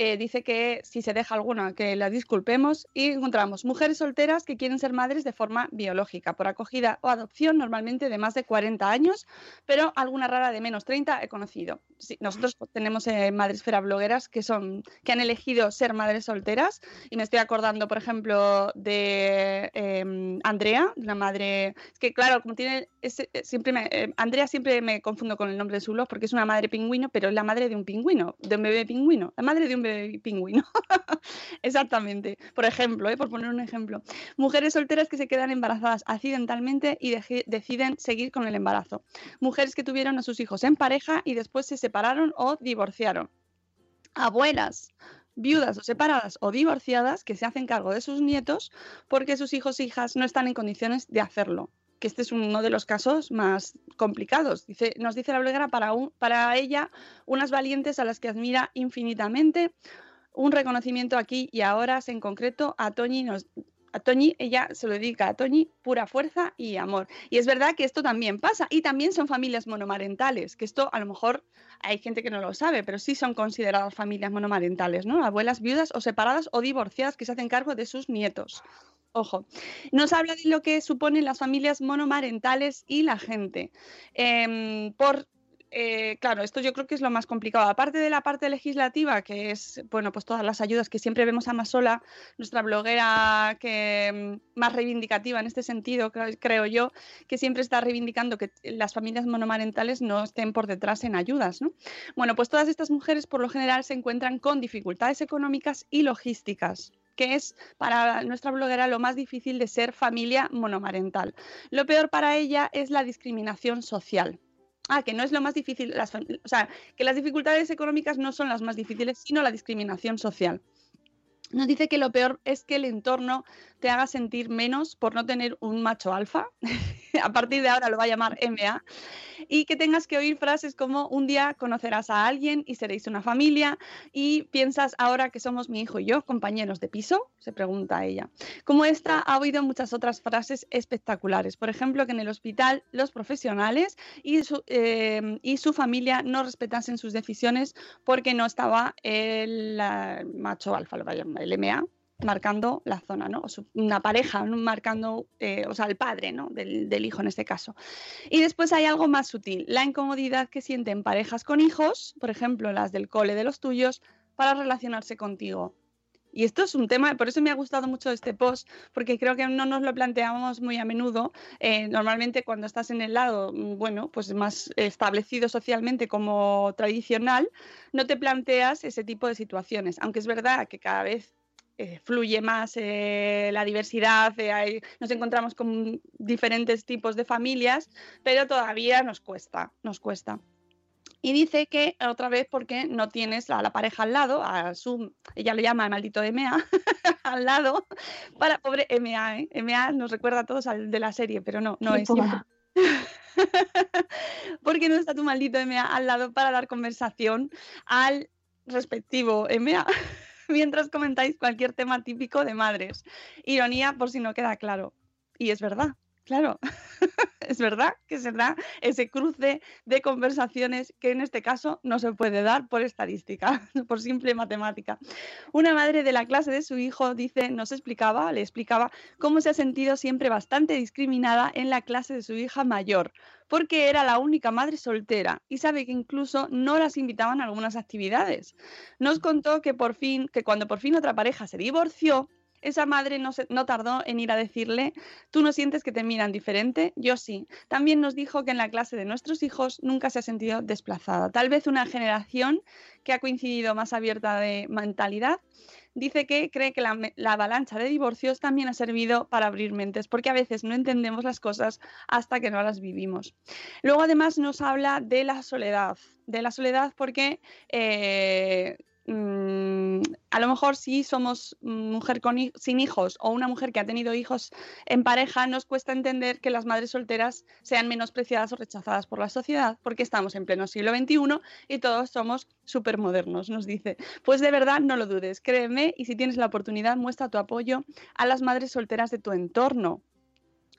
Eh, dice que si se deja alguna, que la disculpemos, y encontramos mujeres solteras que quieren ser madres de forma biológica, por acogida o adopción, normalmente de más de cuarenta años, pero alguna rara de menos treinta he conocido. Sí, nosotros tenemos eh, Madresfera blogueras que son que han elegido ser madres solteras, y me estoy acordando, por ejemplo, de eh, Andrea, la madre... Es que, claro, como tiene... Ese, siempre me, eh, Andrea siempre me confundo con el nombre de su blog, porque es una madre pingüino, pero es la madre de un pingüino, de un bebé pingüino, la madre de un bebé pingüino. Exactamente. Por ejemplo, ¿eh? por poner un ejemplo. Mujeres solteras que se quedan embarazadas accidentalmente y de- deciden seguir con el embarazo. Mujeres que tuvieron a sus hijos en pareja y después se separaron o divorciaron. Abuelas, viudas o separadas o divorciadas que se hacen cargo de sus nietos porque sus hijos e hijas no están en condiciones de hacerlo. Que este es uno de los casos más complicados. Dice, nos dice la bloguera, para, un, para ella, unas valientes a las que admira infinitamente. Un reconocimiento aquí y ahora, en concreto, a Toñi nos... A Toñi, ella se lo dedica a Toñi, pura fuerza y amor. Y es verdad que esto también pasa. Y también son familias monomarentales, que esto a lo mejor hay gente que no lo sabe, pero sí son consideradas familias monomarentales, ¿no? Abuelas viudas o separadas o divorciadas que se hacen cargo de sus nietos. Ojo. Nos habla de lo que suponen las familias monomarentales y la gente. Eh, por... Eh, claro, esto yo creo que es lo más complicado. Aparte de la parte legislativa, que es, bueno, pues todas las ayudas que siempre vemos a Masola, nuestra bloguera que más reivindicativa en este sentido, creo yo, que siempre está reivindicando que las familias monomarentales no estén por detrás en ayudas, ¿no? Bueno, pues todas estas mujeres por lo general se encuentran con dificultades económicas y logísticas, que es para nuestra bloguera lo más difícil de ser familia monomarental. Lo peor para ella es la discriminación social. Ah, que no es lo más difícil, las, o sea, que las dificultades económicas no son las más difíciles, sino la discriminación social. Nos dice que lo peor es que el entorno te haga sentir menos por no tener un macho alfa, a partir de ahora lo va a llamar M A, y que tengas que oír frases como un día conocerás a alguien y seréis una familia, y piensas ahora que somos mi hijo y yo, compañeros de piso, se pregunta ella. Como esta, ha oído muchas otras frases espectaculares, por ejemplo, que en el hospital los profesionales y su, eh, y su familia no respetasen sus decisiones porque no estaba el, el macho alfa, lo va a llamar el M A, marcando la zona, ¿no? O su, una pareja, ¿no? Marcando, eh, o sea, el padre, ¿no? Del, del hijo en este caso. Y después hay algo más sutil, la incomodidad que sienten parejas con hijos, por ejemplo, las del cole de los tuyos, para relacionarse contigo. Y esto es un tema, por eso me ha gustado mucho este post, porque creo que no nos lo planteamos muy a menudo. Eh, normalmente cuando estás en el lado, bueno, pues más establecido socialmente como tradicional, no te planteas ese tipo de situaciones. Aunque es verdad que cada vez eh, fluye más eh, la diversidad, eh, hay, nos encontramos con diferentes tipos de familias, pero todavía nos cuesta, nos cuesta. Y dice que, otra vez, porque no tienes a la pareja al lado, a su, ella lo llama el maldito M A, al lado, para pobre M A, ¿eh? M A nos recuerda a todos al de la serie, pero no, no es. Porque no está tu maldito M A al lado para dar conversación al respectivo M A, mientras comentáis cualquier tema típico de madres. Ironía, por si no queda claro. Y es verdad. Claro, es verdad que se da ese cruce de conversaciones que en este caso no se puede dar por estadística, por simple matemática. Una madre de la clase de su hijo dice, nos explicaba, le explicaba cómo se ha sentido siempre bastante discriminada en la clase de su hija mayor, porque era la única madre soltera y sabe que incluso no las invitaban a algunas actividades. Nos contó que por fin, que cuando por fin otra pareja se divorció, esa madre no, se, no tardó en ir a decirle, ¿tú no sientes que te miran diferente? Yo sí. También nos dijo que en la clase de nuestros hijos nunca se ha sentido desplazada. Tal vez una generación que ha coincidido más abierta de mentalidad. Dice que cree que la, la avalancha de divorcios también ha servido para abrir mentes, porque a veces no entendemos las cosas hasta que no las vivimos. Luego además nos habla de la soledad. De la soledad porque... Eh, Mm, a lo mejor si somos mujer con hij- sin hijos o una mujer que ha tenido hijos en pareja, nos cuesta entender que las madres solteras sean menospreciadas o rechazadas por la sociedad, porque estamos en pleno siglo veintiuno y todos somos supermodernos, nos dice. Pues de verdad no lo dudes, créeme, y si tienes la oportunidad muestra tu apoyo a las madres solteras de tu entorno.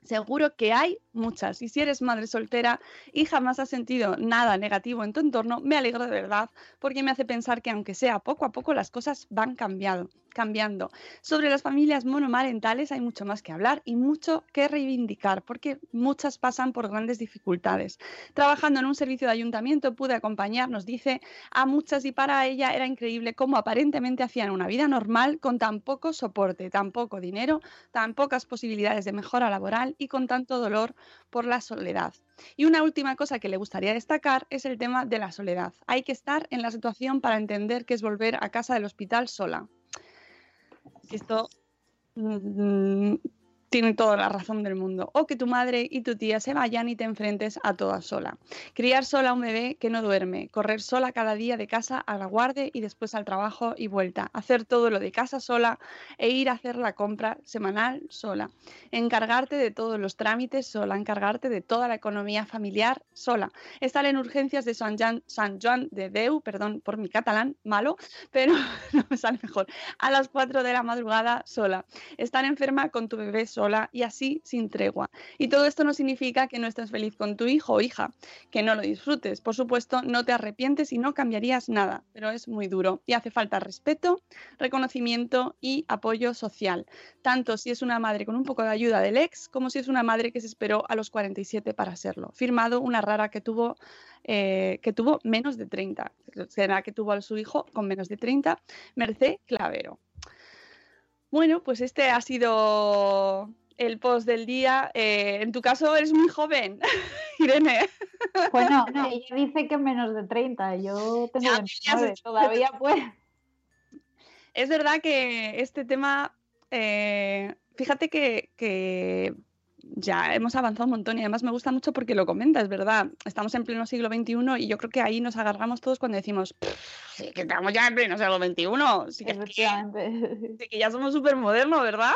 Seguro que hay muchas. Y si eres madre soltera y jamás has sentido nada negativo en tu entorno, me alegro de verdad, porque me hace pensar que aunque sea poco a poco, las cosas van cambiando. cambiando. Sobre las familias monomarentales hay mucho más que hablar y mucho que reivindicar, porque muchas pasan por grandes dificultades. Trabajando en un servicio de ayuntamiento pude acompañar, nos dice, a muchas, y para ella era increíble cómo aparentemente hacían una vida normal con tan poco soporte, tan poco dinero, tan pocas posibilidades de mejora laboral y con tanto dolor por la soledad. Y una última cosa que le gustaría destacar es el tema de la soledad. Hay que estar en la situación para entender que es volver a casa del hospital sola. Esto mmm, tiene toda la razón del mundo. O que tu madre y tu tía se vayan y te enfrentes a todas sola. Criar sola a un bebé que no duerme. Correr sola cada día de casa a la guardia y después al trabajo y vuelta. Hacer todo lo de casa sola e ir a hacer la compra semanal sola. Encargarte de todos los trámites sola. Encargarte de toda la economía familiar sola. Estar en urgencias de Sant Joan, Sant Joan de Déu, perdón por mi catalán malo, pero no me sale mejor, a las cuatro de la madrugada sola. Estar enferma con tu bebé sola. Sola y así sin tregua. Y todo esto no significa que no estés feliz con tu hijo o hija, que no lo disfrutes. Por supuesto, no te arrepientes y no cambiarías nada, pero es muy duro y hace falta respeto, reconocimiento y apoyo social, tanto si es una madre con un poco de ayuda del ex como si es una madre que se esperó a los cuarenta y siete para serlo. Firmado una rara que tuvo, eh, que tuvo menos de treinta, será que tuvo a su hijo con menos de treinta, Mercé Clavero. Bueno, pues este ha sido el post del día. Eh, en tu caso eres muy joven, Irene. Bueno, no, ella dice que menos de treinta. Yo tengo veintinueve, todavía pues. Es verdad que este tema, eh, fíjate que... que... ya hemos avanzado un montón y además me gusta mucho porque lo comenta, es verdad. Estamos en pleno siglo veintiuno y yo creo que ahí nos agarramos todos cuando decimos sí que estamos ya en pleno siglo veintiuno, sí que, que, sí que ya somos súper modernos, ¿verdad?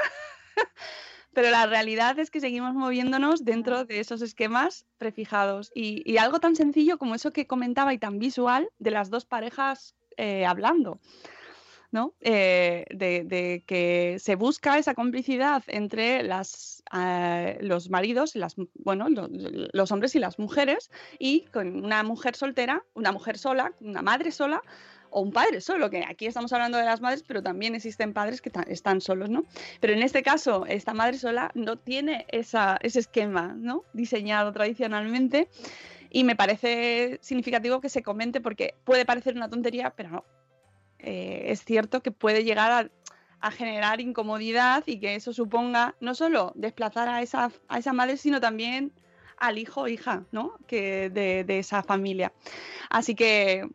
Pero la realidad es que seguimos moviéndonos dentro de esos esquemas prefijados y, y algo tan sencillo como eso que comentaba y tan visual de las dos parejas eh, hablando, ¿no? Eh, de, de que se busca esa complicidad entre las, eh, los maridos, y las, bueno, lo, los hombres y las mujeres, y con una mujer soltera, una mujer sola, una madre sola o un padre solo, que aquí estamos hablando de las madres, pero también existen padres que t- están solos, ¿no? Pero en este caso, esta madre sola no tiene esa, ese esquema, ¿no? Diseñado tradicionalmente, y me parece significativo que se comente porque puede parecer una tontería, pero no. Eh, es cierto que puede llegar a, a generar incomodidad y que eso suponga no solo desplazar a esa, a esa madre, sino también al hijo o hija, ¿no? que de, de esa familia. Así que,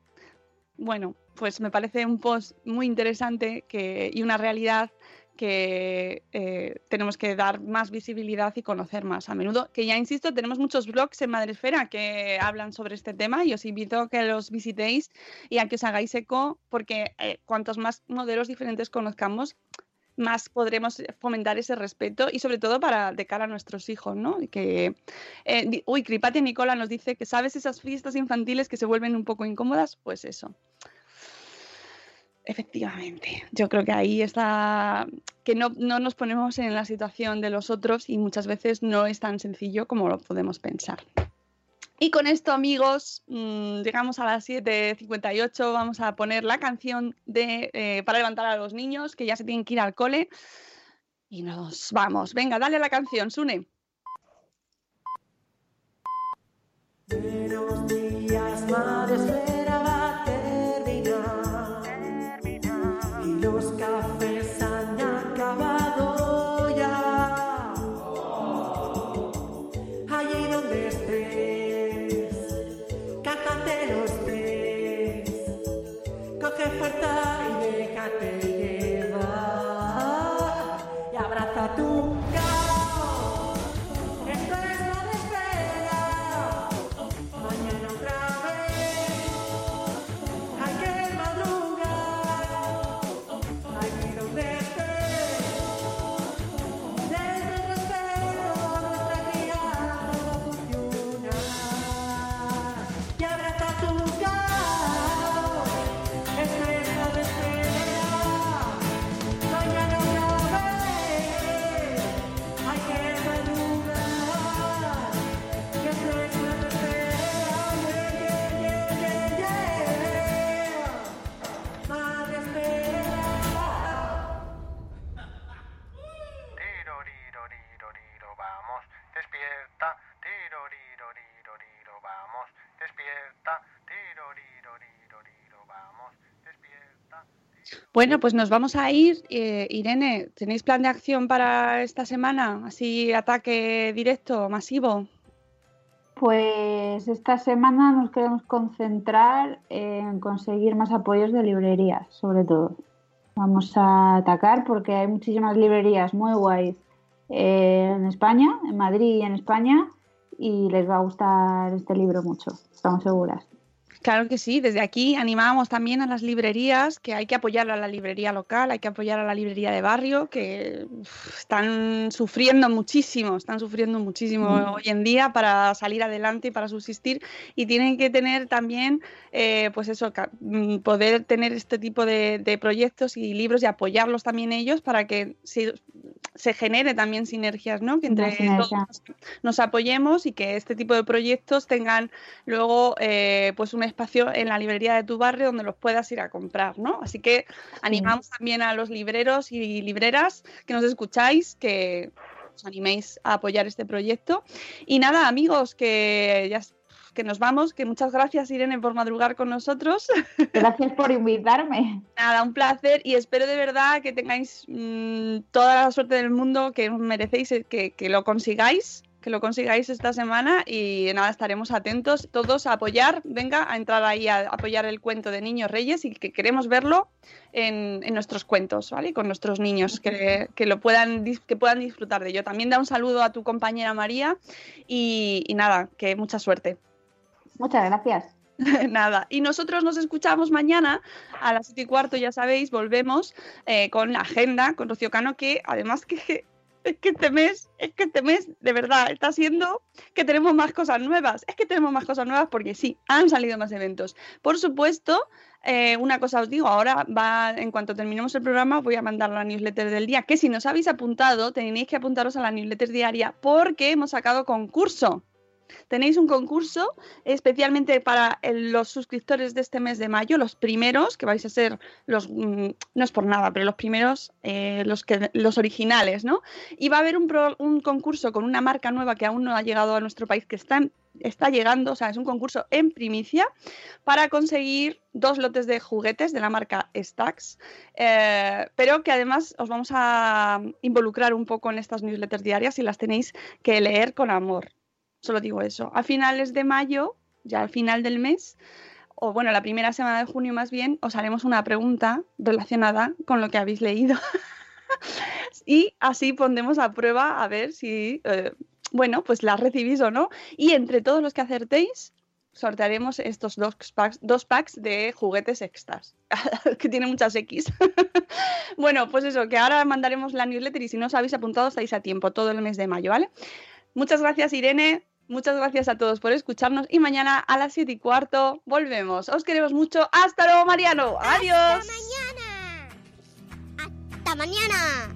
bueno, pues me parece un post muy interesante que, y una realidad que eh, tenemos que dar más visibilidad y conocer más a menudo. Que ya insisto, tenemos muchos blogs en Madresfera que hablan sobre este tema y os invito a que los visitéis y a que os hagáis eco, porque eh, cuantos más modelos diferentes conozcamos, más podremos fomentar ese respeto y sobre todo para de cara a nuestros hijos, ¿no? Que, eh, di, uy, Cripati Nicola nos dice que sabes esas fiestas infantiles que se vuelven un poco incómodas, pues eso. Efectivamente, yo creo que ahí está, que no, no nos ponemos en la situación de los otros y muchas veces no es tan sencillo como lo podemos pensar. Y con esto, amigos, mmm, llegamos a las siete cincuenta y ocho, vamos a poner la canción de eh, para levantar a los niños que ya se tienen que ir al cole y nos vamos. Venga, dale a la canción, Sune. Buenos días, Madresfera va a terminar. Los cafés han acabado ya. Allí donde estés, cántate los tres, coge fuerza y déjate llevar y abraza tu caos. Esto es Madresfera. Mañana otra vez hay que madrugar. Bueno, pues nos vamos a ir. Eh, Irene, ¿tenéis plan de acción para esta semana? Así, ataque directo, masivo. Pues esta semana nos queremos concentrar en conseguir más apoyos de librerías, sobre todo. Vamos a atacar porque hay muchísimas librerías muy guays en España, en Madrid y en España, y les va a gustar este libro mucho, estamos seguras. Claro que sí, desde aquí animamos también a las librerías, que hay que apoyar a la librería local, hay que apoyar a la librería de barrio, que uf, están sufriendo muchísimo, están sufriendo muchísimo mm. hoy en día para salir adelante y para subsistir, y tienen que tener también, eh, pues eso, poder tener este tipo de, de proyectos y libros y apoyarlos también ellos para que se, se genere también sinergias, ¿no? Que entre todos nos, nos apoyemos y que este tipo de proyectos tengan luego, eh, pues un espacio en la librería de tu barrio donde los puedas ir a comprar, ¿no? Así que animamos sí. también a los libreros y libreras que nos escucháis, que os animéis a apoyar este proyecto. Y nada, amigos, que ya que nos vamos, que muchas gracias, Irene, por madrugar con nosotros. Gracias por invitarme. Nada, un placer, y espero de verdad que tengáis mmm, toda la suerte del mundo que os merecéis, que, que lo consigáis. Que lo consigáis esta semana y nada, estaremos atentos todos a apoyar, venga, a entrar ahí a apoyar el cuento de Niños Reyes y que queremos verlo en, en nuestros cuentos, ¿vale? Con nuestros niños, que, que lo puedan, que puedan disfrutar de ello. También da un saludo a tu compañera María y, y nada, que mucha suerte. Muchas gracias. Nada, y nosotros nos escuchamos mañana a las siete y cuarto, ya sabéis, volvemos eh, con la agenda, con Rocío Cano, que además que... Es que este mes, es que este mes, de verdad, está siendo que tenemos más cosas nuevas. Es que tenemos más cosas nuevas porque sí, han salido más eventos. Por supuesto, eh, una cosa os digo, ahora va, en cuanto terminemos el programa, voy a mandar la newsletter del día, que si nos habéis apuntado, tenéis que apuntaros a la newsletter diaria porque hemos sacado concurso. Tenéis un concurso especialmente para el, los suscriptores de este mes de mayo, los primeros, que vais a ser los, mmm, no es por nada, pero los primeros, eh, los, que, los originales, ¿no? Y va a haber un, pro, un concurso con una marca nueva que aún no ha llegado a nuestro país, que está, en, está llegando, o sea, es un concurso en primicia para conseguir dos lotes de juguetes de la marca Stax, eh, pero que además os vamos a involucrar un poco en estas newsletters diarias y las tenéis que leer con amor. Solo digo eso. A finales de mayo, ya al final del mes, o bueno, la primera semana de junio más bien, os haremos una pregunta relacionada con lo que habéis leído. Y así pondremos a prueba a ver si, eh, bueno, pues la recibís o no. Y entre todos los que acertéis, sortearemos estos dos packs, dos packs de juguetes extras, que tiene muchas X. Bueno, pues eso, que ahora mandaremos la newsletter y si no os habéis apuntado estáis a tiempo todo el mes de mayo, ¿vale? Muchas gracias, Irene, muchas gracias a todos por escucharnos y mañana a las siete y cuarto volvemos. Os queremos mucho. ¡Hasta luego, Mariano! ¡Adiós! ¡Hasta mañana! ¡Hasta mañana!